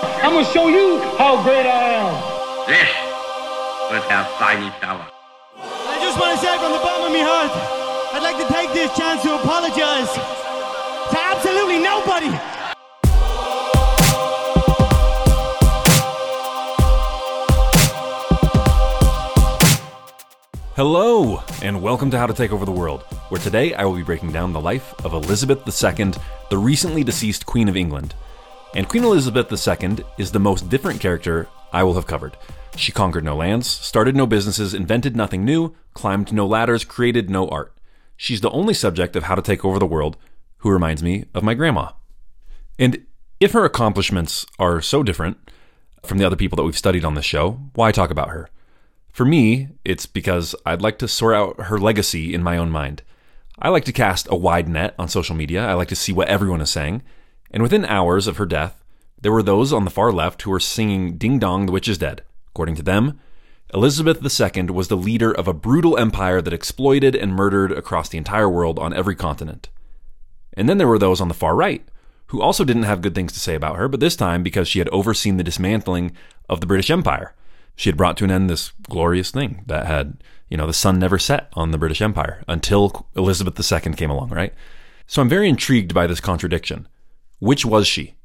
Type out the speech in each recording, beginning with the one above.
I'm going to show you how great I am. This was our tiny tower. I just want to say from the bottom of my heart, I'd like to take this chance to apologize to absolutely nobody. Hello, and welcome to How to Take Over the World, where today I will be breaking down the life of Elizabeth II, the recently deceased Queen of England. And Queen Elizabeth II is the most different character I will have covered. She conquered no lands, started no businesses, invented nothing new, climbed no ladders, created no art. She's the only subject of How to Take Over the World who reminds me of my grandma. And if her accomplishments are so different from the other people that we've studied on this show, why talk about her? For me, it's because I'd like to sort out her legacy in my own mind. I like to cast a wide net on social media. I like to see what everyone is saying. And within hours of her death, there were those on the far left who were singing Ding Dong, the Witch is Dead. According to them, Elizabeth II was the leader of a brutal empire that exploited and murdered across the entire world on every continent. And then there were those on the far right who also didn't have good things to say about her, but this time because she had overseen the dismantling of the British Empire. She had brought to an end this glorious thing that had, the sun never set on the British Empire until Elizabeth II came along, right? So I'm very intrigued by this contradiction. Which was she?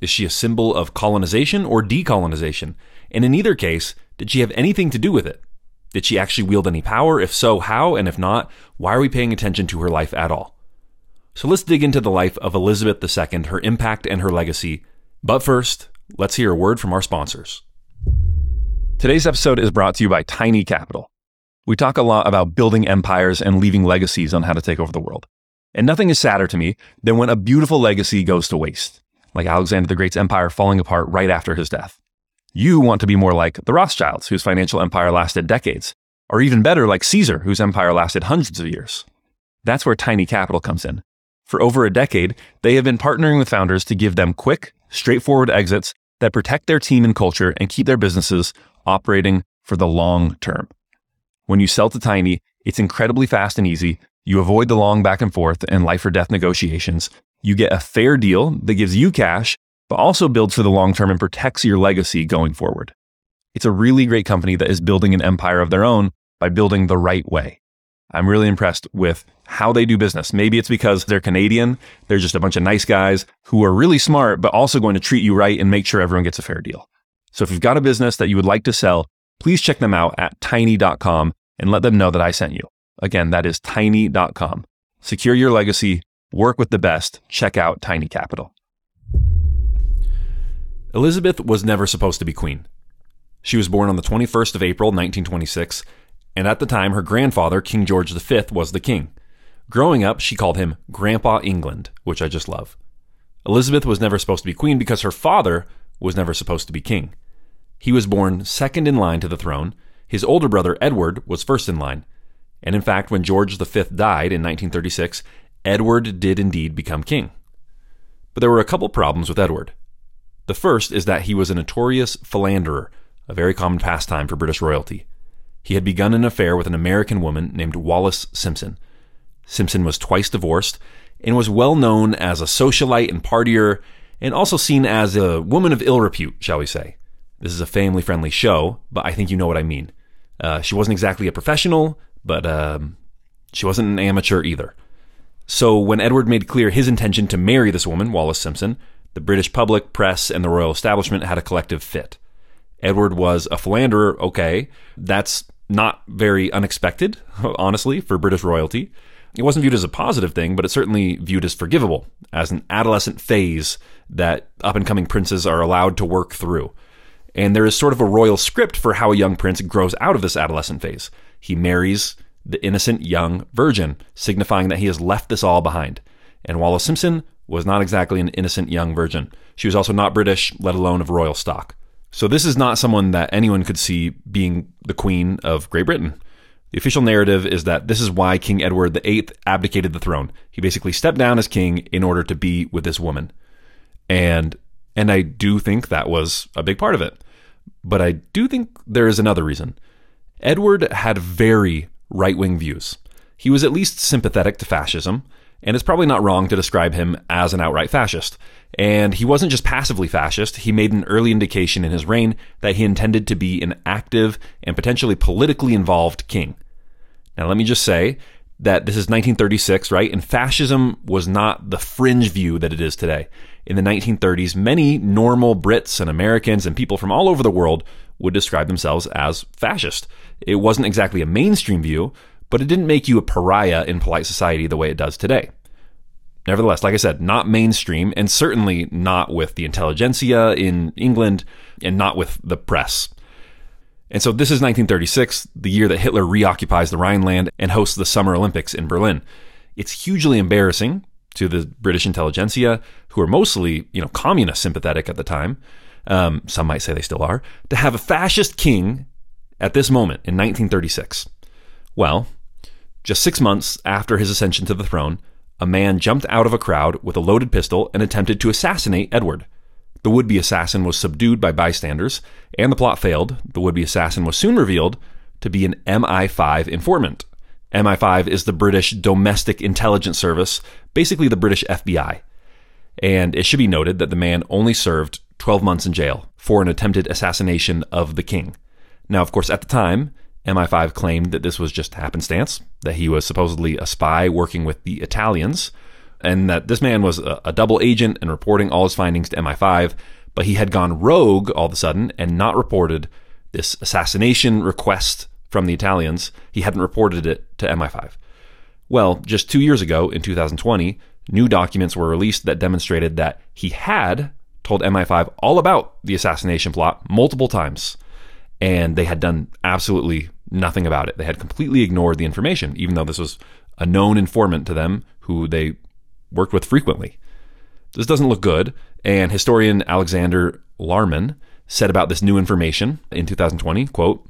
Is she a symbol of colonization or decolonization? And in either case, did she have anything to do with it? Did she actually wield any power? If so, how? And if not, why are we paying attention to her life at all? So let's dig into the life of Elizabeth II, her impact and her legacy. But first, let's hear a word from our sponsors. Today's episode is brought to you by Tiny Capital. We talk a lot about building empires and leaving legacies on How to Take Over the World. And nothing is sadder to me than when a beautiful legacy goes to waste, like Alexander the Great's empire falling apart right after his death. You want to be more like the Rothschilds, whose financial empire lasted decades, or even better, like Caesar, whose empire lasted hundreds of years. That's where Tiny Capital comes in. For over a decade, they have been partnering with founders to give them quick, straightforward exits that protect their team and culture and keep their businesses operating for the long term. When you sell to Tiny, it's incredibly fast and easy. You avoid the long back and forth and life or death negotiations. You get a fair deal that gives you cash, but also builds for the long term and protects your legacy going forward. It's a really great company that is building an empire of their own by building the right way. I'm really impressed with how they do business. Maybe it's because they're Canadian. They're just a bunch of nice guys who are really smart, but also going to treat you right and make sure everyone gets a fair deal. So if you've got a business that you would like to sell, please check them out at tiny.com and let them know that I sent you. Again, that is tiny.com. Secure your legacy, work with the best, check out Tiny Capital. Elizabeth was never supposed to be queen. She was born on the 21st of April, 1926, and at the time, her grandfather, King George V, was the king. Growing up, she called him Grandpa England, which I just love. Elizabeth was never supposed to be queen because her father was never supposed to be king. He was born second in line to the throne. His older brother, Edward, was first in line. And in fact, when George V died in 1936, Edward did indeed become king. But there were a couple problems with Edward. The first is that he was a notorious philanderer, a very common pastime for British royalty. He had begun an affair with an American woman named Wallace Simpson. Simpson was twice divorced and was well known as a socialite and partier, and also seen as a woman of ill repute, shall we say. This is a family-friendly show, but I think you know what I mean. She wasn't exactly a professional, but she wasn't an amateur either. So when Edward made clear his intention to marry this woman, Wallace Simpson, the British public, press, and the royal establishment had a collective fit. Edward was a philanderer, okay. That's not very unexpected, honestly, for British royalty. It wasn't viewed as a positive thing, but it's certainly viewed as forgivable, as an adolescent phase that up-and-coming princes are allowed to work through. And there is sort of a royal script for how a young prince grows out of this adolescent phase. He marries the innocent young virgin, signifying that he has left this all behind. And Wallace Simpson was not exactly an innocent young virgin. She was also not British, let alone of royal stock. So this is not someone that anyone could see being the Queen of Great Britain. The official narrative is that this is why King Edward VIII abdicated the throne. He basically stepped down as king in order to be with this woman. And I do think that was a big part of it. But I do think there is another reason. Edward had very right-wing views. He was at least sympathetic to fascism, And it's probably not wrong to describe him as an outright fascist. And he wasn't just passively fascist. He made an early indication in his reign that he intended to be an active and potentially politically involved king. Now, let me just say that this is 1936, right? And fascism was not the fringe view that it is today. In the 1930s, many normal Brits and Americans and people from all over the world would describe themselves as fascist. It wasn't exactly a mainstream view, but it didn't make you a pariah in polite society the way it does today. Nevertheless, like I said, not mainstream, and certainly not with the intelligentsia in England and not with the press. And so this is 1936, the year that Hitler reoccupies the Rhineland and hosts the Summer Olympics in Berlin. It's hugely embarrassing to the British intelligentsia, who are mostly, communist sympathetic at the time. Some might say they still are, to have a fascist king at this moment in 1936. Well, just 6 months after his ascension to the throne, a man jumped out of a crowd with a loaded pistol and attempted to assassinate Edward. The would-be assassin was subdued by bystanders, and the plot failed. The would-be assassin was soon revealed to be an MI5 informant. MI5 is the British Domestic Intelligence Service, basically the British FBI. And it should be noted that the man only served 12 months in jail for an attempted assassination of the king. Now, of course, at the time, MI5 claimed that this was just happenstance, that he was supposedly a spy working with the Italians, and that this man was a double agent and reporting all his findings to MI5, but he had gone rogue all of a sudden and not reported this assassination request from the Italians. He hadn't reported it to MI5. Well, just 2 years ago, in 2020, new documents were released that demonstrated that he had told MI5 all about the assassination plot multiple times, and they had done absolutely nothing about it. They had completely ignored the information, even though this was a known informant to them who they worked with frequently. This doesn't look good, and historian Alexander Larman said about this new information in 2020, quote,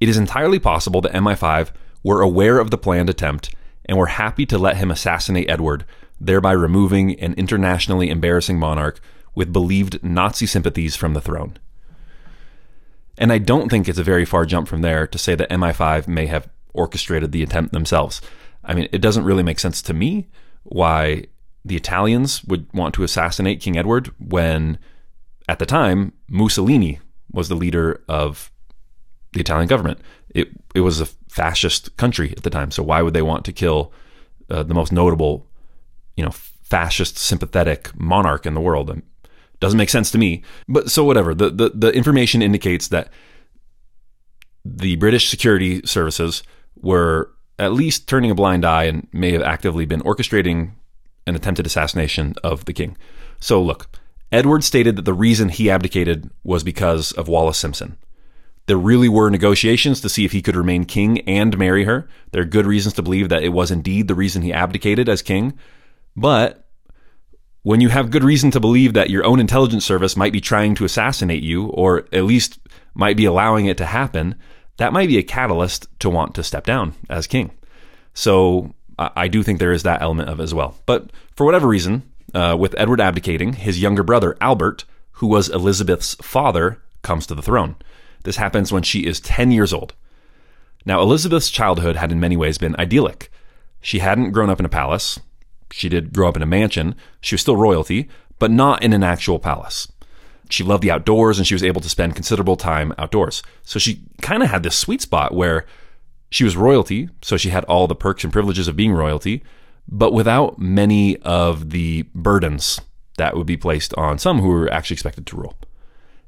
"It is entirely possible that MI5 were aware of the planned attempt and were happy to let him assassinate Edward, thereby removing an internationally embarrassing monarch with believed Nazi sympathies from the throne." And I don't think it's a very far jump from there to say that MI5 may have orchestrated the attempt themselves. I mean, it doesn't really make sense to me why the Italians would want to assassinate King Edward when, at the time, Mussolini was the leader of the Italian government. It was a fascist country at the time, so why would they want to kill the most notable, fascist sympathetic monarch in the world? Doesn't make sense to me, but so whatever. The information indicates that the British security services were at least turning a blind eye and may have actively been orchestrating an attempted assassination of the king. So look, Edward stated that the reason he abdicated was because of Wallace Simpson. There really were negotiations to see if he could remain king and marry her. There are good reasons to believe that it was indeed the reason he abdicated as king. But when you have good reason to believe that your own intelligence service might be trying to assassinate you, or at least might be allowing it to happen, that might be a catalyst to want to step down as king. So I do think there is that element of it as well. But for whatever reason, with Edward abdicating, his younger brother, Albert, who was Elizabeth's father, comes to the throne. This happens when she is 10 years old. Now, Elizabeth's childhood had in many ways been idyllic. She hadn't grown up in a palace. She did grow up in a mansion. She was still royalty, but not in an actual palace. She loved the outdoors, and she was able to spend considerable time outdoors. So she kind of had this sweet spot where she was royalty, so she had all the perks and privileges of being royalty, but without many of the burdens that would be placed on some who were actually expected to rule.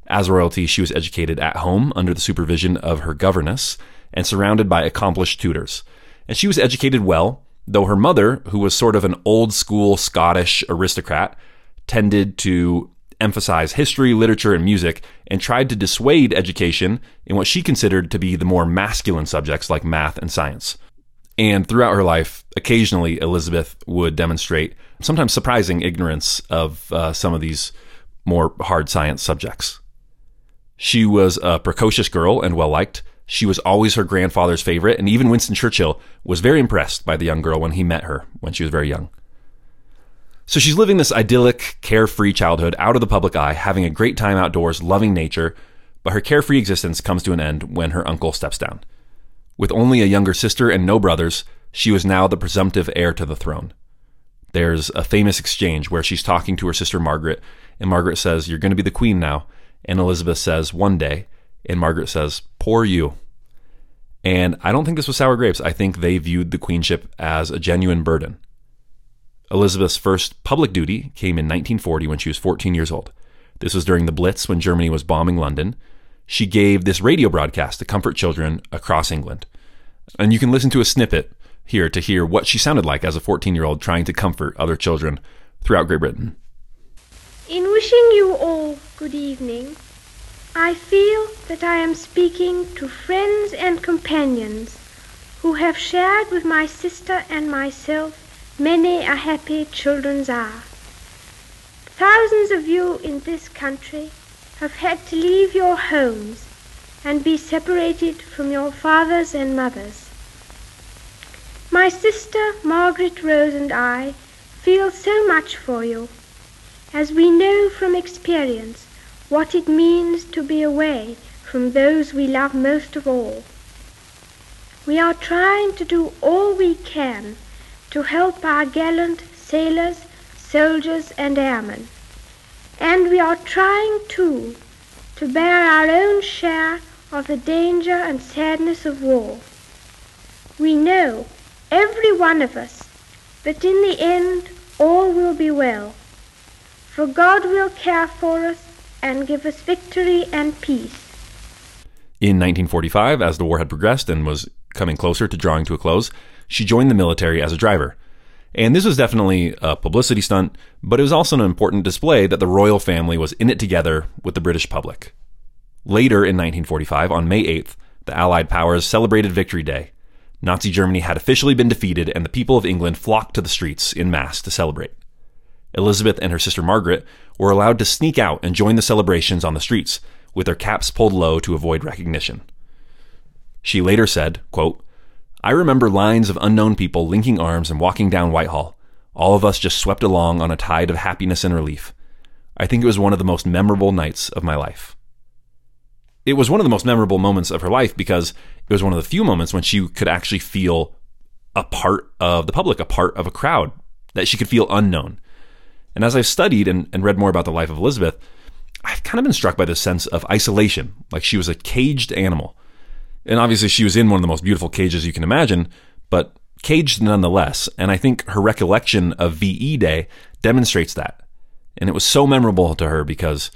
As royalty, she was educated at home under the supervision of her governess and surrounded by accomplished tutors. And she was educated well, though her mother, who was sort of an old-school Scottish aristocrat, tended to emphasize history, literature, and music, and tried to dissuade education in what she considered to be the more masculine subjects like math and science. And throughout her life, occasionally Elizabeth would demonstrate sometimes surprising ignorance of some of these more hard science subjects. She was a precocious girl and well-liked. She was always her grandfather's favorite, and even Winston Churchill was very impressed by the young girl when he met her when she was very young. So she's living this idyllic, carefree childhood out of the public eye, having a great time outdoors, loving nature, but her carefree existence comes to an end when her uncle steps down. With only a younger sister and no brothers, She was now the presumptive heir to the throne. There's a famous exchange where she's talking to her sister Margaret, and Margaret says, "You're going to be the queen now." And Elizabeth says, "One day." And Margaret says, "Poor you." And I don't think this was sour grapes. I think they viewed the queenship as a genuine burden. Elizabeth's first public duty came in 1940 when she was 14 years old. This was during the Blitz when Germany was bombing London. She gave this radio broadcast to comfort children across England. And you can listen to a snippet here to hear what she sounded like as a 14-year-old trying to comfort other children throughout Great Britain. "In wishing you all good evening, I feel that I am speaking to friends and companions who have shared with my sister and myself many a happy children's hour. Thousands of you in this country have had to leave your homes and be separated from your fathers and mothers. My sister Margaret Rose and I feel so much for you, as we know from experience what it means to be away from those we love most of all. We are trying to do all we can to help our gallant sailors, soldiers, and airmen. And we are trying, too, to bear our own share of the danger and sadness of war. We know, every one of us, that in the end all will be well, for God will care for us and give us victory and peace." In 1945, as the war had progressed and was coming closer to drawing to a close, she joined the military as a driver. And this was definitely a publicity stunt, but it was also an important display that the royal family was in it together with the British public. Later in 1945, on May 8th, the Allied powers celebrated Victory Day. Nazi Germany had officially been defeated, and the people of England flocked to the streets in mass to celebrate. Elizabeth and her sister Margaret were allowed to sneak out and join the celebrations on the streets, with their caps pulled low to avoid recognition. She later said, quote, "I remember lines of unknown people linking arms and walking down Whitehall. All of us just swept along on a tide of happiness and relief. I think it was one of the most memorable nights of my life." It was one of the most memorable moments of her life because it was one of the few moments when she could actually feel a part of the public, a part of a crowd, that she could feel unknown. And as I've studied and read more about the life of Elizabeth, I've kind of been struck by this sense of isolation, like she was a caged animal. And obviously she was in one of the most beautiful cages you can imagine, but caged nonetheless. And I think her recollection of VE Day demonstrates that. And it was so memorable to her because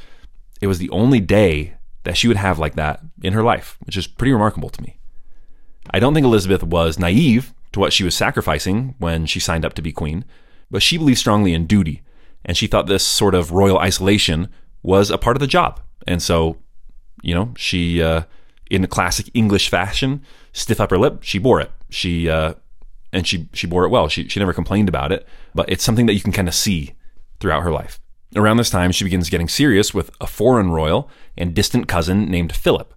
it was the only day that she would have like that in her life, which is pretty remarkable to me. I don't think Elizabeth was naive to what she was sacrificing when she signed up to be queen, but she believed strongly in duty. And she thought this sort of royal isolation was a part of the job. And so, she, in a classic English fashion, stiff upper lip, she bore it. She bore it well. She never complained about it, but it's something that you can kind of see throughout her life. Around this time, she begins getting serious with a foreign royal and distant cousin named Philip.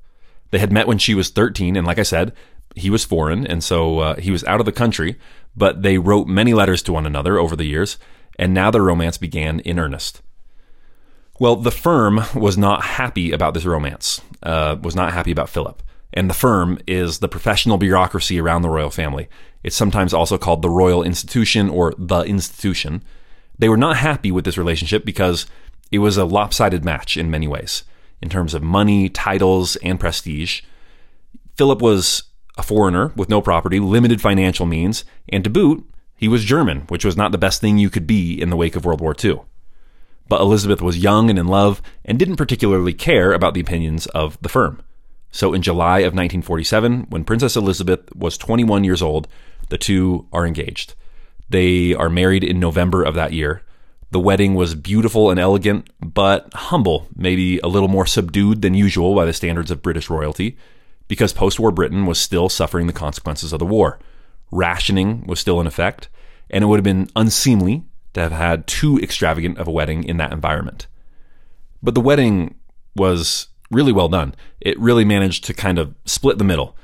They had met when she was 13, and like I said, he was foreign, and so he was out of the country, but they wrote many letters to one another over the years, and now their romance began in earnest. Well, the firm was not happy about this romance, was not happy about Philip. And the firm is the professional bureaucracy around the royal family. It's sometimes also called the royal institution or the institution. They were not happy with this relationship because it was a lopsided match in many ways, in terms of money, titles, and prestige. Philip was a foreigner with no property, limited financial means, and to boot, he was German, which was not the best thing you could be in the wake of World War II. But Elizabeth was young and in love and didn't particularly care about the opinions of the firm. So in July of 1947, when Princess Elizabeth was 21 years old, the two are engaged. They are married in November of that year. The wedding was beautiful and elegant, but humble, maybe a little more subdued than usual by the standards of British royalty, because post-war Britain was still suffering the consequences of the war. Rationing was still in effect, and it would have been unseemly to have had too extravagant of a wedding in that environment. But the wedding was really well done. It really managed to kind of split the middle.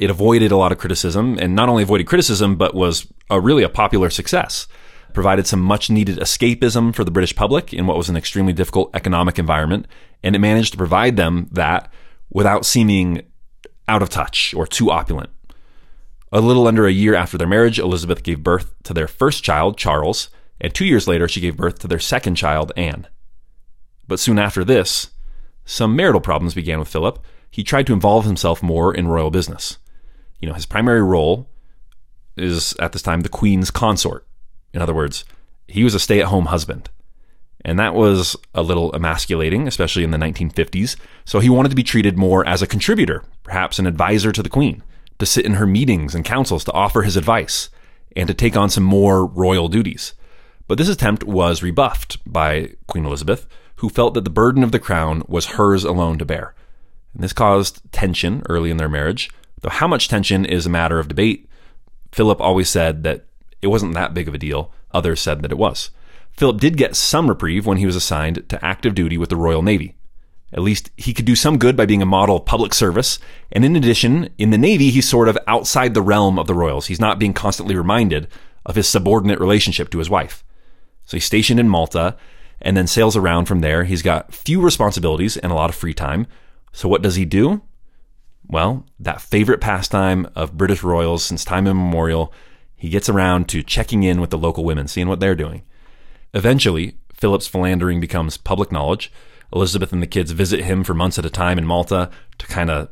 It avoided a lot of criticism, and not only avoided criticism, but was really a popular success. Provided some much-needed escapism for the British public in what was an extremely difficult economic environment, and it managed to provide them that without seeming out of touch or too opulent. A little under a year after their marriage, Elizabeth gave birth to their first child, Charles, and 2 years later, she gave birth to their second child, Anne. But soon after this, some marital problems began with Philip. He tried to involve himself more in royal business. You know, his primary role is, at this time, the Queen's consort. In other words, he was a stay-at-home husband. And that was a little emasculating, especially in the 1950s. So he wanted to be treated more as a contributor, perhaps an advisor to the Queen, to sit in her meetings and councils to offer his advice, and to take on some more royal duties. But this attempt was rebuffed by Queen Elizabeth, who felt that the burden of the crown was hers alone to bear. And this caused tension early in their marriage, though how much tension is a matter of debate. Philip always said that it wasn't that big of a deal. Others said that it was. Philip did get some reprieve when he was assigned to active duty with the Royal Navy. At least he could do some good by being a model of public service. And in addition, in the Navy, he's sort of outside the realm of the royals. He's not being constantly reminded of his subordinate relationship to his wife. So he's stationed in Malta and then sails around from there. He's got few responsibilities and a lot of free time. So what does he do? Well, that favorite pastime of British royals since time immemorial, he gets around to checking in with the local women, seeing what they're doing. Eventually, Philip's philandering becomes public knowledge. Elizabeth and the kids visit him for months at a time in Malta to kind of,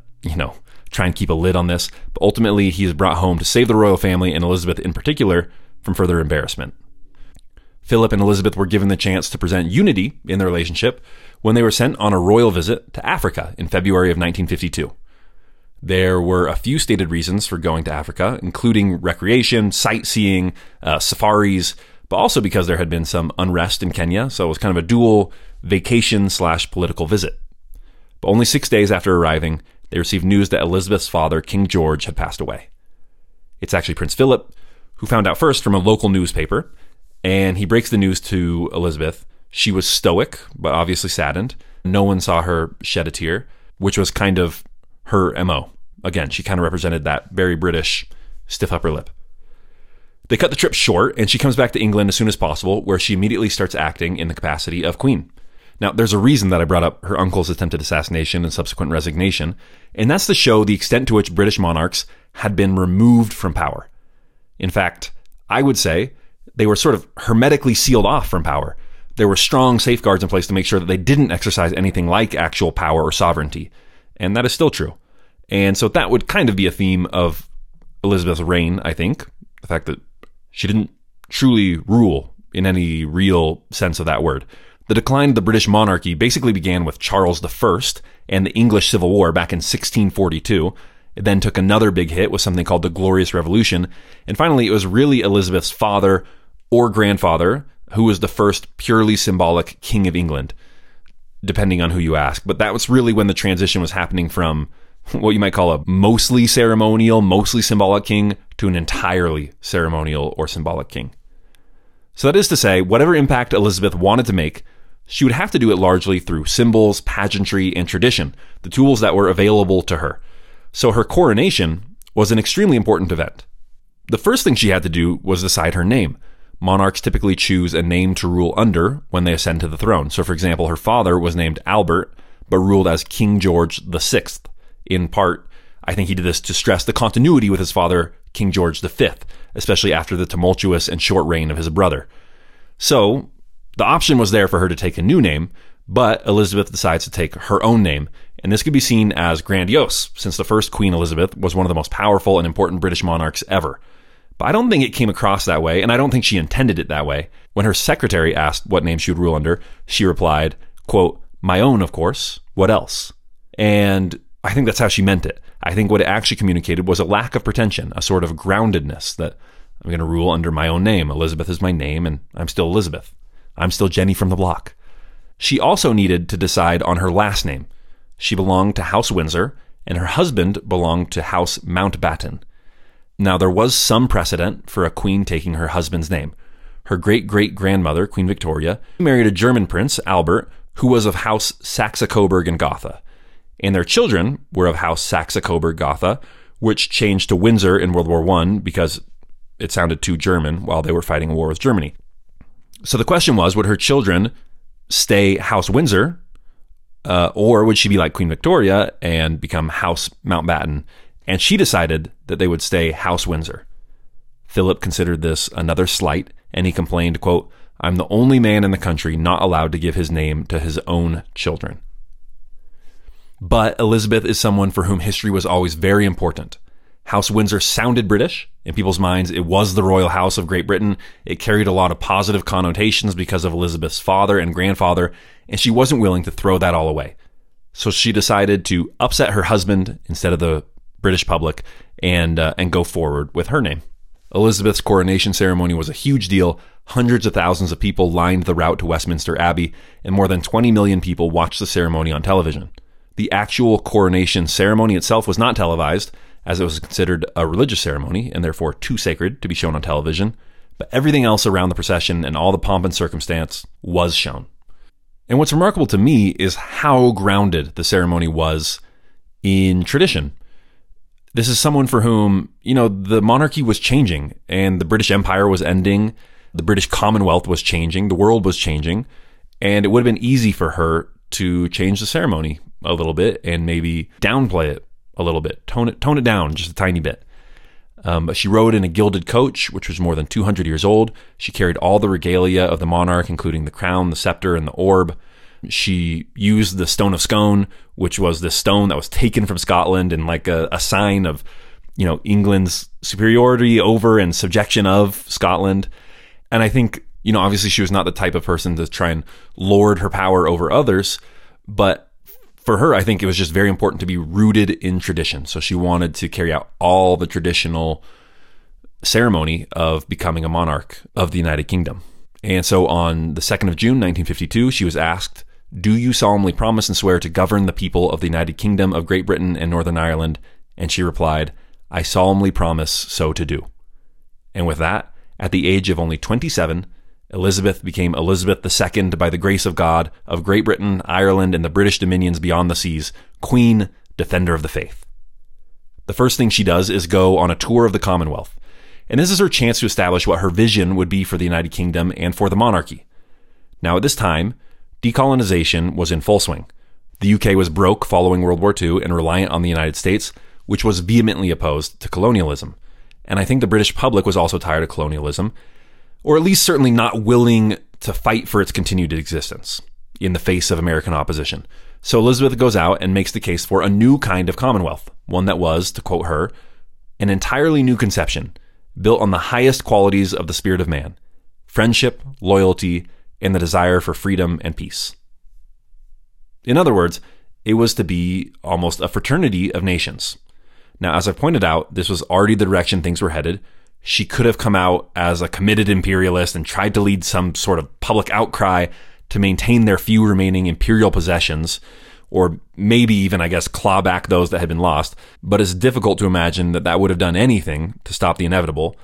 try and keep a lid on this. But ultimately, he is brought home to save the royal family, and Elizabeth in particular, from further embarrassment. Philip and Elizabeth were given the chance to present unity in their relationship when they were sent on a royal visit to Africa in February of 1952. There were a few stated reasons for going to Africa, including recreation, sightseeing, safaris, but also because there had been some unrest in Kenya, so it was kind of a dual vacation/political visit. But only 6 days after arriving, they received news that Elizabeth's father, King George, had passed away. It's actually Prince Philip who found out first from a local newspaper, and he breaks the news to Elizabeth. She was stoic, but obviously saddened. No one saw her shed a tear, which was kind of her MO. Again, she kind of represented that very British stiff upper lip. They cut the trip short, and she comes back to England as soon as possible, where she immediately starts acting in the capacity of queen. Now, there's a reason that I brought up her uncle's attempted assassination and subsequent resignation, and that's to show the extent to which British monarchs had been removed from power. In fact, I would say they were sort of hermetically sealed off from power. There were strong safeguards in place to make sure that they didn't exercise anything like actual power or sovereignty, and that is still true. And so that would kind of be a theme of Elizabeth's reign, I think, the fact that she didn't truly rule in any real sense of that word. The decline of the British monarchy basically began with Charles I and the English Civil War back in 1642. It then took another big hit with something called the Glorious Revolution. And finally, it was really Elizabeth's father or grandfather who was the first purely symbolic King of England, depending on who you ask. But that was really when the transition was happening from what you might call a mostly ceremonial, mostly symbolic king to an entirely ceremonial or symbolic king. So that is to say, whatever impact Elizabeth wanted to make, she would have to do it largely through symbols, pageantry, and tradition, the tools that were available to her. So her coronation was an extremely important event. The first thing she had to do was decide her name. Monarchs typically choose a name to rule under when they ascend to the throne. So for example, her father was named Albert, but ruled as King George VI. In part, I think he did this to stress the continuity with his father, King George V, especially after the tumultuous and short reign of his brother. So the option was there for her to take a new name, but Elizabeth decides to take her own name. And this could be seen as grandiose, since the first Queen Elizabeth was one of the most powerful and important British monarchs ever. But I don't think it came across that way, and I don't think she intended it that way. When her secretary asked what name she would rule under, she replied, quote, "My own, of course. What else?" And I think that's how she meant it. I think what it actually communicated was a lack of pretension, a sort of groundedness that I'm going to rule under my own name. Elizabeth is my name, and I'm still Elizabeth. I'm still Jenny from the block. She also needed to decide on her last name. She belonged to House Windsor, and her husband belonged to House Mountbatten. Now, there was some precedent for a queen taking her husband's name. Her great-great-grandmother, Queen Victoria, married a German prince, Albert, who was of House Saxe-Coburg and Gotha. And their children were of House Saxe-Coburg Gotha, which changed to Windsor in World War I because it sounded too German while they were fighting a war with Germany. So the question was, would her children stay House Windsor, or would she be like Queen Victoria and become House Mountbatten and she decided that they would stay House Windsor. Philip considered this another slight, and he complained, quote, "I'm the only man in the country not allowed to give his name to his own children." But Elizabeth is someone for whom history was always very important. House Windsor sounded British. In people's minds, it was the royal house of Great Britain. It carried a lot of positive connotations because of Elizabeth's father and grandfather, and she wasn't willing to throw that all away. So she decided to upset her husband instead of the British public and go forward with her name. Elizabeth's coronation ceremony was a huge deal. Hundreds of thousands of people lined the route to Westminster Abbey, and more than 20 million people watched the ceremony on television. The actual coronation ceremony itself was not televised, as it was considered a religious ceremony and therefore too sacred to be shown on television, but everything else around the procession and all the pomp and circumstance was shown. And what's remarkable to me is how grounded the ceremony was in tradition. This is someone for whom, the monarchy was changing and the British Empire was ending. The British Commonwealth was changing, the world was changing, and it would have been easy for her to change the ceremony a little bit and maybe downplay it a little bit, tone it down just a tiny bit. But she rode in a gilded coach, which was more than 200 years old. She carried all the regalia of the monarch, including the crown, the scepter, and the orb. She used the Stone of Scone, which was this stone that was taken from Scotland and like a sign of, England's superiority over and subjection of Scotland. And I think, obviously she was not the type of person to try and lord her power over others. But for her, I think it was just very important to be rooted in tradition. So she wanted to carry out all the traditional ceremony of becoming a monarch of the United Kingdom. And so on the 2nd of June, 1952, she was asked, "Do you solemnly promise and swear to govern the people of the United Kingdom of Great Britain and Northern Ireland?" And she replied, "I solemnly promise so to do." And with that, at the age of only 27, Elizabeth became Elizabeth II by the grace of God, of Great Britain, Ireland, and the British dominions beyond the seas, Queen, Defender of the Faith. The first thing she does is go on a tour of the Commonwealth. And this is her chance to establish what her vision would be for the United Kingdom and for the monarchy. Now, at this time, decolonization was in full swing. The UK was broke following World War II and reliant on the United States, which was vehemently opposed to colonialism. And I think the British public was also tired of colonialism, or at least certainly not willing to fight for its continued existence in the face of American opposition. So Elizabeth goes out and makes the case for a new kind of Commonwealth, one that was, to quote her, "an entirely new conception, built on the highest qualities of the spirit of man, friendship, loyalty, and the desire for freedom and peace." In other words, it was to be almost a fraternity of nations. Now, as I pointed out, this was already the direction things were headed. She could have come out as a committed imperialist and tried to lead some sort of public outcry to maintain their few remaining imperial possessions, or maybe even, claw back those that had been lost. But it's difficult to imagine that that would have done anything to stop the inevitable.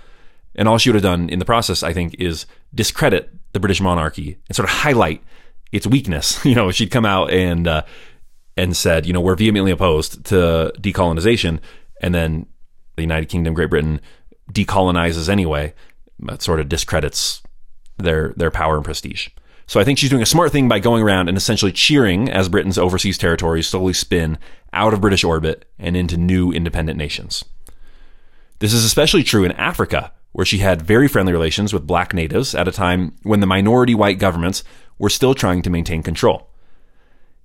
And all she would have done in the process, I think, is discredit the British monarchy and sort of highlight its weakness. She'd come out and said, we're vehemently opposed to decolonization. And then the United Kingdom, Great Britain, decolonizes anyway. That sort of discredits their power and prestige. So I think she's doing a smart thing by going around and essentially cheering as Britain's overseas territories slowly spin out of British orbit and into new independent nations. This is especially true in Africa, where she had very friendly relations with black natives at a time when the minority white governments were still trying to maintain control.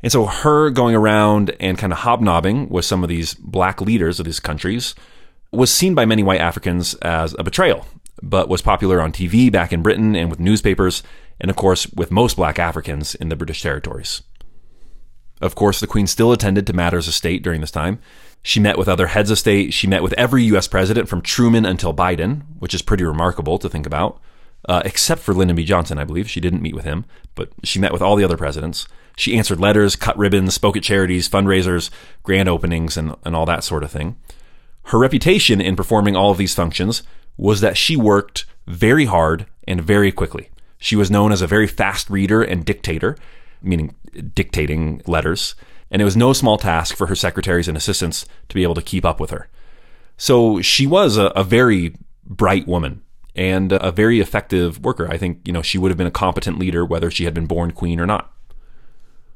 And so her going around and kind of hobnobbing with some of these black leaders of these countries was seen by many white Africans as a betrayal, but was popular on TV back in Britain and with newspapers, and of course with most black Africans in the British territories. Of course, the Queen still attended to matters of state during this time. She met with other heads of state. She met with every U.S. president from Truman until Biden, which is pretty remarkable to think about, except for Lyndon B. Johnson, I believe. She didn't meet with him, but she met with all the other presidents. She answered letters, cut ribbons, spoke at charities, fundraisers, grand openings, and all that sort of thing. Her reputation in performing all of these functions was that she worked very hard and very quickly. She was known as a very fast reader and dictator, meaning dictating letters, and it was no small task for her secretaries and assistants to be able to keep up with her. So she was a very bright woman and a very effective worker. I think, she would have been a competent leader whether she had been born queen or not.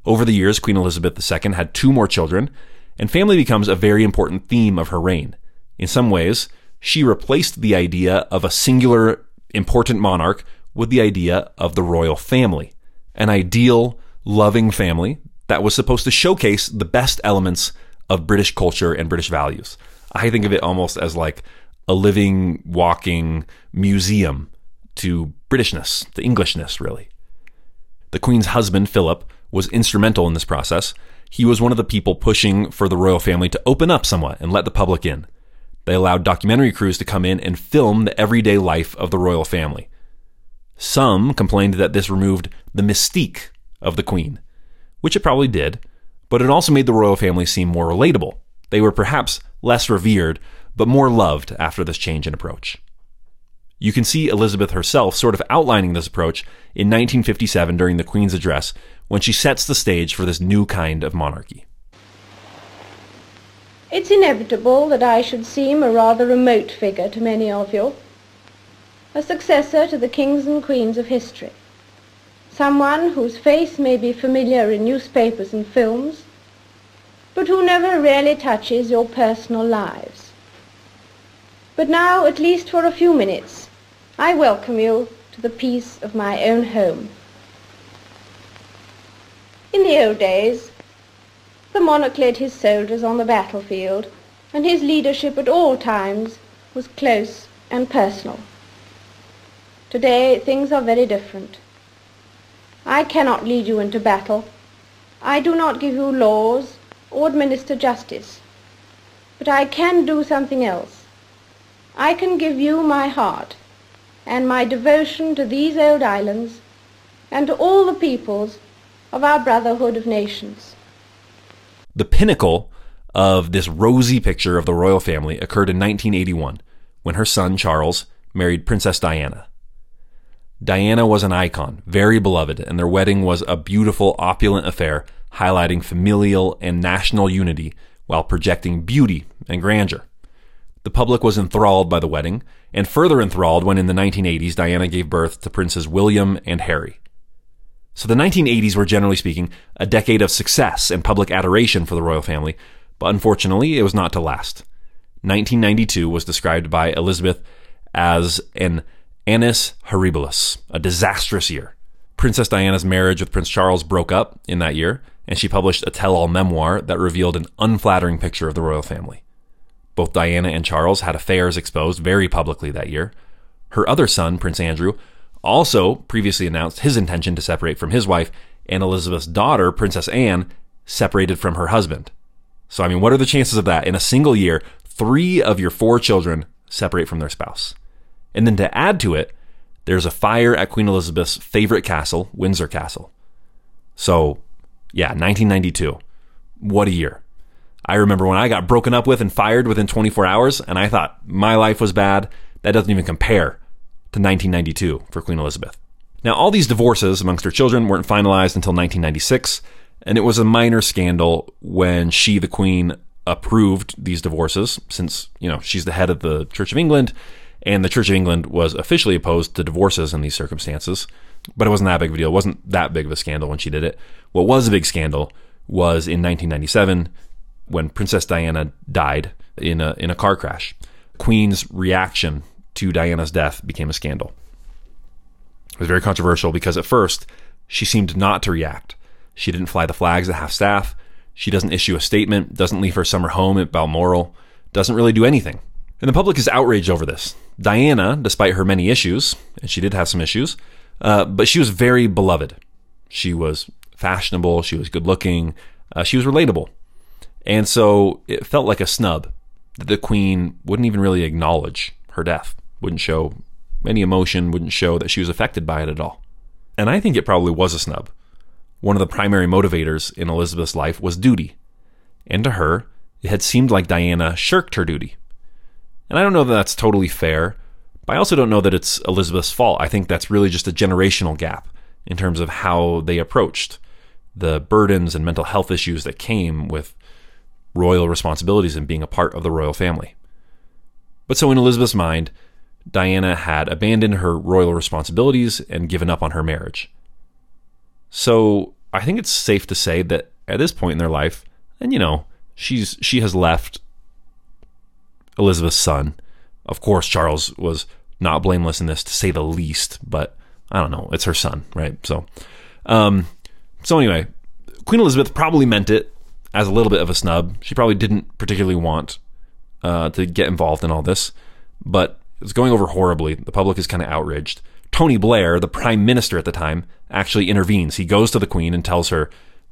Over the years, Queen Elizabeth II had two more children, and family becomes a very important theme of her reign. In some ways, she replaced the idea of a singular, important monarch with the idea of the royal family, an ideal, loving family that was supposed to showcase the best elements of British culture and British values. I think of it almost as like a living, walking museum to Britishness, to Englishness, really. The Queen's husband, Philip, was instrumental in this process. He was one of the people pushing for the royal family to open up somewhat and let the public in. They allowed documentary crews to come in and film the everyday life of the royal family. Some complained that this removed the mystique of the Queen, which it probably did, but it also made the royal family seem more relatable. They were perhaps less revered, but more loved after this change in approach. You can see Elizabeth herself sort of outlining this approach in 1957 during the Queen's address, when she sets the stage for this new kind of monarchy. It's inevitable that I should seem a rather remote figure to many of you, a successor to the kings and queens of history, someone whose face may be familiar in newspapers and films, but who never really touches your personal lives. But now, at least for a few minutes, I welcome you to the peace of my own home. In the old days, the monarch led his soldiers on the battlefield, and his leadership at all times was close and personal. Today, things are very different. I cannot lead you into battle. I do not give you laws or administer justice. But I can do something else. I can give you my heart and my devotion to these old islands and to all the peoples of our brotherhood of nations. The pinnacle of this rosy picture of the royal family occurred in 1981, when her son Charles married Princess Diana. Diana was an icon, very beloved, and their wedding was a beautiful, opulent affair, highlighting familial and national unity while projecting beauty and grandeur. The public was enthralled by the wedding, and further enthralled when in the 1980s Diana gave birth to Princes William and Harry. So the 1980s were, generally speaking, a decade of success and public adoration for the royal family, but unfortunately it was not to last. 1992 was described by Elizabeth as an annus horribilis, a disastrous year. Princess Diana's marriage with Prince Charles broke up in that year, and she published a tell-all memoir that revealed an unflattering picture of the royal family. Both Diana and Charles had affairs exposed very publicly that year. Her other son, Prince Andrew, also previously announced his intention to separate from his wife, and Elizabeth's daughter, Princess Anne, separated from her husband. So, I mean, what are the chances of that? In a single year, 3 of your 4 children separate from their spouse. And then to add to it, there's a fire at Queen Elizabeth's favorite castle, Windsor Castle. So, yeah, 1992. What a year. I remember when I got broken up with and fired within 24 hours, and I thought my life was bad. That doesn't even compare to 1992 for Queen Elizabeth. Now, all these divorces amongst her children weren't finalized until 1996, and it was a minor scandal when she, the Queen, approved these divorces, since, she's the head of the Church of England, and the Church of England was officially opposed to divorces in these circumstances, but it wasn't that big of a deal. It wasn't that big of a scandal when she did it. What was a big scandal was in 1997, when Princess Diana died in a car crash. Queen's reaction to Diana's death became a scandal. It was very controversial because at first, she seemed not to react. She didn't fly the flags at half-staff. She doesn't issue a statement, doesn't leave her summer home at Balmoral, doesn't really do anything. And the public is outraged over this. Diana, despite her many issues, and she did have some issues, but she was very beloved. She was fashionable, she was good-looking, she was relatable. And so it felt like a snub that the Queen wouldn't even really acknowledge her death. Wouldn't show any emotion, wouldn't show that she was affected by it at all. And I think it probably was a snub. One of the primary motivators in Elizabeth's life was duty. And to her, it had seemed like Diana shirked her duty. And I don't know that that's totally fair, but I also don't know that it's Elizabeth's fault. I think that's really just a generational gap in terms of how they approached the burdens and mental health issues that came with royal responsibilities and being a part of the royal family. But so in Elizabeth's mind, Diana had abandoned her royal responsibilities and given up on her marriage. So I think it's safe to say that at this point in their life, and she has left Elizabeth's son. Of course, Charles was not blameless in this, to say the least, but I don't know, it's her son, right? So anyway, Queen Elizabeth probably meant it as a little bit of a snub. She probably didn't particularly want to get involved in all this, but it's going over horribly. The public is kind of outraged. Tony Blair, the prime minister at the time, actually intervenes. He goes to the Queen and tells her,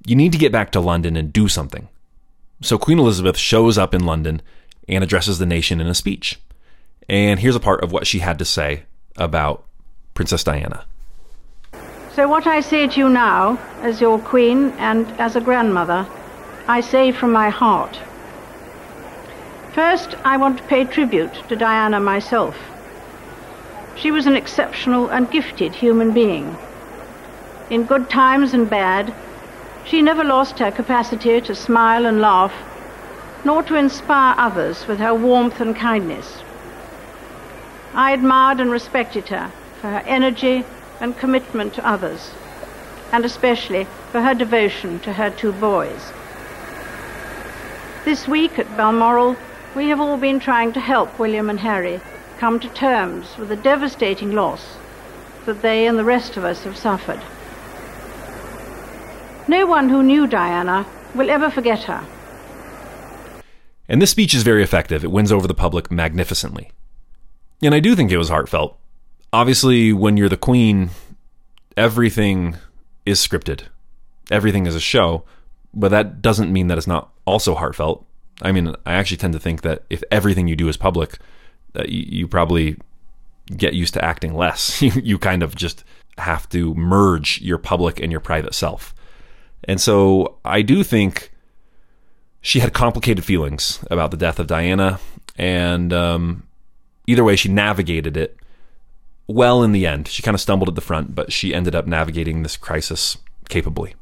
you need to get back to London and do something. So Queen Elizabeth shows up in London and addresses the nation in a speech. And here's a part of what she had to say about Princess Diana. So what I say to you now, as your queen and as a grandmother, I say from my heart. First, I want to pay tribute to Diana myself. She was an exceptional and gifted human being. In good times and bad, she never lost her capacity to smile and laugh, nor to inspire others with her warmth and kindness. I admired and respected her for her energy and commitment to others, and especially for her devotion to her two boys. This week at Balmoral, we have all been trying to help William and Harry come to terms with the devastating loss that they and the rest of us have suffered. No one who knew Diana will ever forget her. And this speech is very effective. It wins over the public magnificently. And I do think it was heartfelt. Obviously, when you're the queen, everything is scripted. Everything is a show, but that doesn't mean that it's not also heartfelt. I mean, I actually tend to think that if everything you do is public, you probably get used to acting less. You kind of just have to merge your public and your private self. And so I do think she had complicated feelings about the death of Diana, and either way, she navigated it well in the end. She kind of stumbled at the front, but she ended up navigating this crisis capably.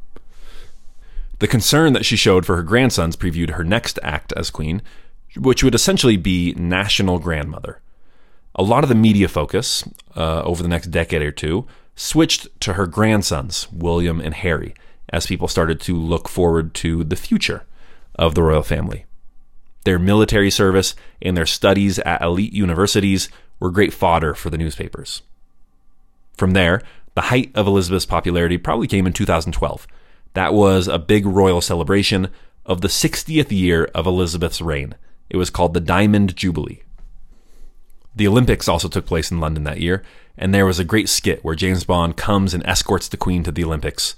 The concern that she showed for her grandsons previewed her next act as queen, which would essentially be national grandmother. A lot of the media focus over the next decade or two switched to her grandsons, William and Harry, as people started to look forward to the future of the royal family. Their military service and their studies at elite universities were great fodder for the newspapers. From there, the height of Elizabeth's popularity probably came in 2012. That was a big royal celebration of the 60th year of Elizabeth's reign. It was called the Diamond Jubilee. The Olympics also took place in London that year, and there was a great skit where James Bond comes and escorts the Queen to the Olympics.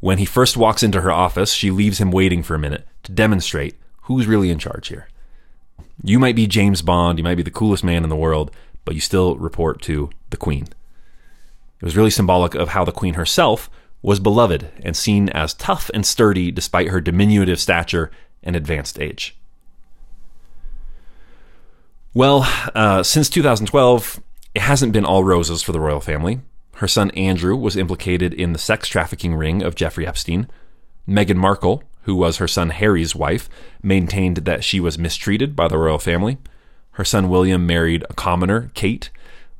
When he first walks into her office, she leaves him waiting for a minute to demonstrate who's really in charge here. You might be James Bond, you might be the coolest man in the world, but you still report to the Queen. It was really symbolic of how the Queen herself was beloved and seen as tough and sturdy despite her diminutive stature and advanced age. Well, since 2012, it hasn't been all roses for the royal family. Her son Andrew was implicated in the sex trafficking ring of Jeffrey Epstein. Meghan Markle, who was her son Harry's wife, maintained that she was mistreated by the royal family. Her son William married a commoner, Kate,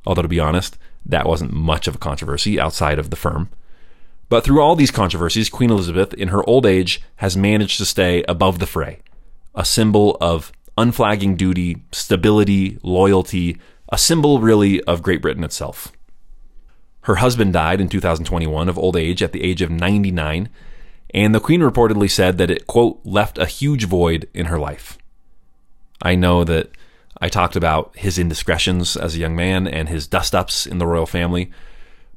although to be honest, that wasn't much of a controversy outside of the firm. But through all these controversies, Queen Elizabeth, in her old age, has managed to stay above the fray, a symbol of unflagging duty, stability, loyalty, a symbol really of Great Britain itself. Her husband died in 2021 of old age at the age of 99, and the Queen reportedly said that it, quote, left a huge void in her life. I know that I talked about his indiscretions as a young man and his dust-ups in the royal family,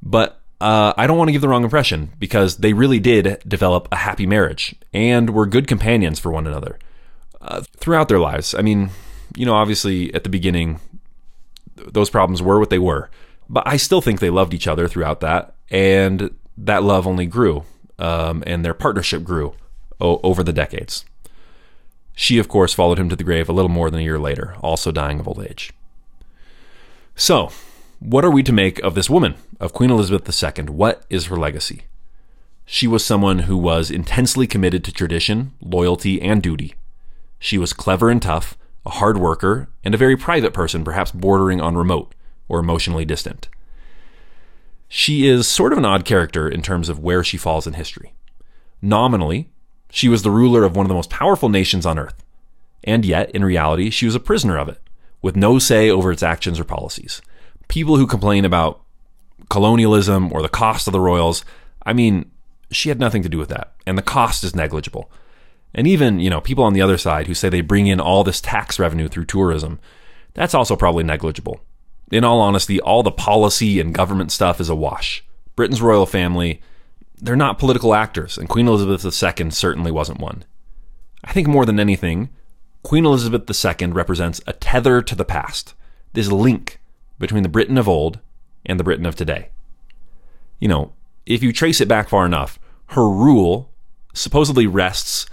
but I don't want to give the wrong impression, because they really did develop a happy marriage and were good companions for one another throughout their lives. I mean, you know, obviously at the beginning, those problems were what they were, but I still think they loved each other throughout that, and that love only grew. And their partnership grew over the decades. She, of course, followed him to the grave a little more than a year later, also dying of old age. So, what are we to make of this woman, of Queen Elizabeth II? What is her legacy? She was someone who was intensely committed to tradition, loyalty, and duty. She was clever and tough, a hard worker, and a very private person, perhaps bordering on remote or emotionally distant. She is sort of an odd character in terms of where she falls in history. Nominally, she was the ruler of one of the most powerful nations on earth, And yet, in reality, she was a prisoner of it, with no say over its actions or policies. People who complain about colonialism or the cost of the royals, I mean, she had nothing to do with that, and the cost is negligible. And even, you know, people on the other side who say they bring in all this tax revenue through tourism, that's also probably negligible. In all honesty, all the policy and government stuff is a wash. Britain's royal family, they're not political actors, and Queen Elizabeth II certainly wasn't one. I think more than anything, Queen Elizabeth II represents a tether to the past, this link between the Britain of old and the Britain of today. You know, if you trace it back far enough, her rule supposedly rests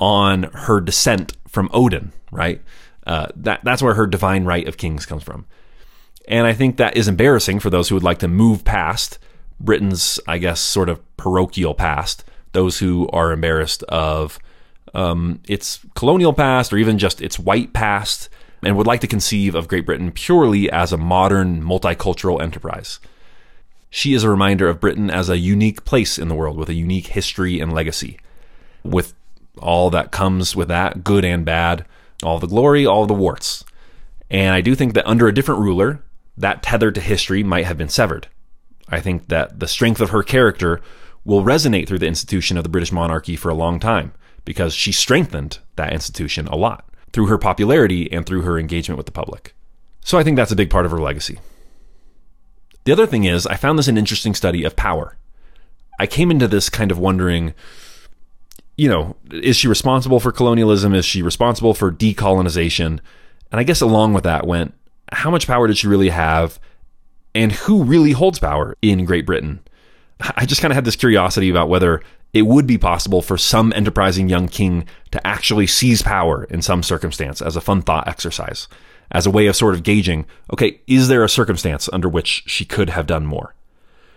on her descent from Odin, right? That's where her divine right of kings comes from. And I think that is embarrassing for those who would like to move past Britain's, I guess, sort of parochial past, those who are embarrassed of its colonial past or even just its white past, and would like to conceive of Great Britain purely as a modern multicultural enterprise. She is a reminder of Britain as a unique place in the world with a unique history and legacy, with all that comes with that, good and bad, all the glory, all the warts. And I do think that under a different ruler, that tether to history might have been severed. I think that the strength of her character will resonate through the institution of the British monarchy for a long time, because she strengthened that institution a lot through her popularity and through her engagement with the public. So I think that's a big part of her legacy. The other thing is, I found this an interesting study of power. I came into this kind of wondering, you know, is she responsible for colonialism? Is she responsible for decolonization? And I guess along with that went, how much power did she really have? And who really holds power in Great Britain? I just kind of had this curiosity about whether it would be possible for some enterprising young king to actually seize power in some circumstance as a fun thought exercise, as a way of sort of gauging, okay, is there a circumstance under which she could have done more?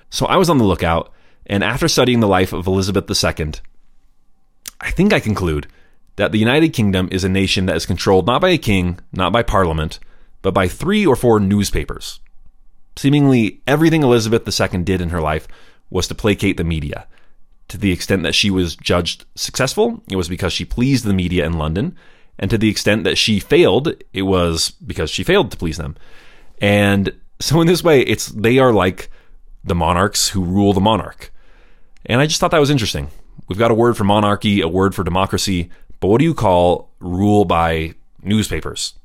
So I was on the lookout, and after studying the life of Elizabeth II, I think I conclude that the United Kingdom is a nation that is controlled not by a king, not by parliament, but by 3 or 4 newspapers. Seemingly everything Elizabeth II did in her life was to placate the media. To the extent that she was judged successful, it was because she pleased the media in London. And to the extent that she failed, it was because she failed to please them. And so in this way, they are like the monarchs who rule the monarch. And I just thought that was interesting. We've got a word for monarchy, a word for democracy, but what do you call rule by newspapers?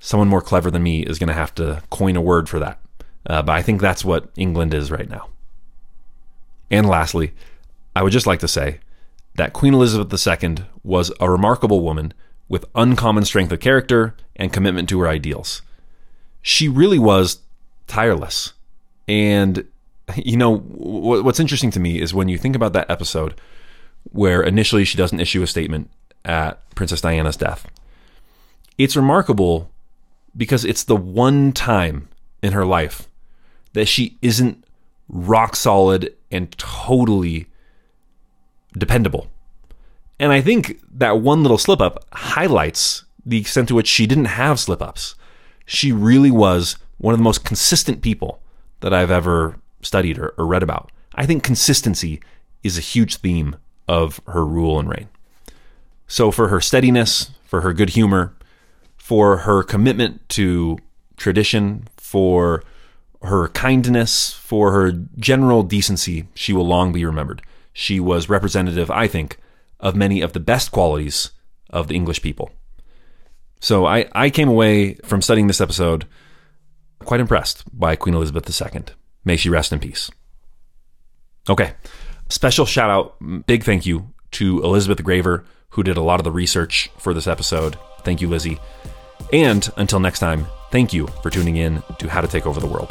Someone more clever than me is going to have to coin a word for that. But I think that's what England is right now. And lastly, I would just like to say that Queen Elizabeth II was a remarkable woman with uncommon strength of character and commitment to her ideals. She really was tireless. And, you know, what's interesting to me is when you think about that episode where initially she doesn't issue a statement at Princess Diana's death. It's remarkable because it's the one time in her life that she isn't rock solid and totally dependable. And I think that one little slip up highlights the extent to which she didn't have slip ups. She really was one of the most consistent people that I've ever studied or read about. I think consistency is a huge theme of her rule and reign. So for her steadiness, for her good humor, for her commitment to tradition, for her kindness, for her general decency, she will long be remembered. She was representative, I think, of many of the best qualities of the English people. So I came away from studying this episode quite impressed by Queen Elizabeth II. May she rest in peace. Okay, special shout out, big thank you to Elizabeth Graver, who did a lot of the research for this episode. Thank you, Lizzie. And until next time, thank you for tuning in to How to Take Over the World.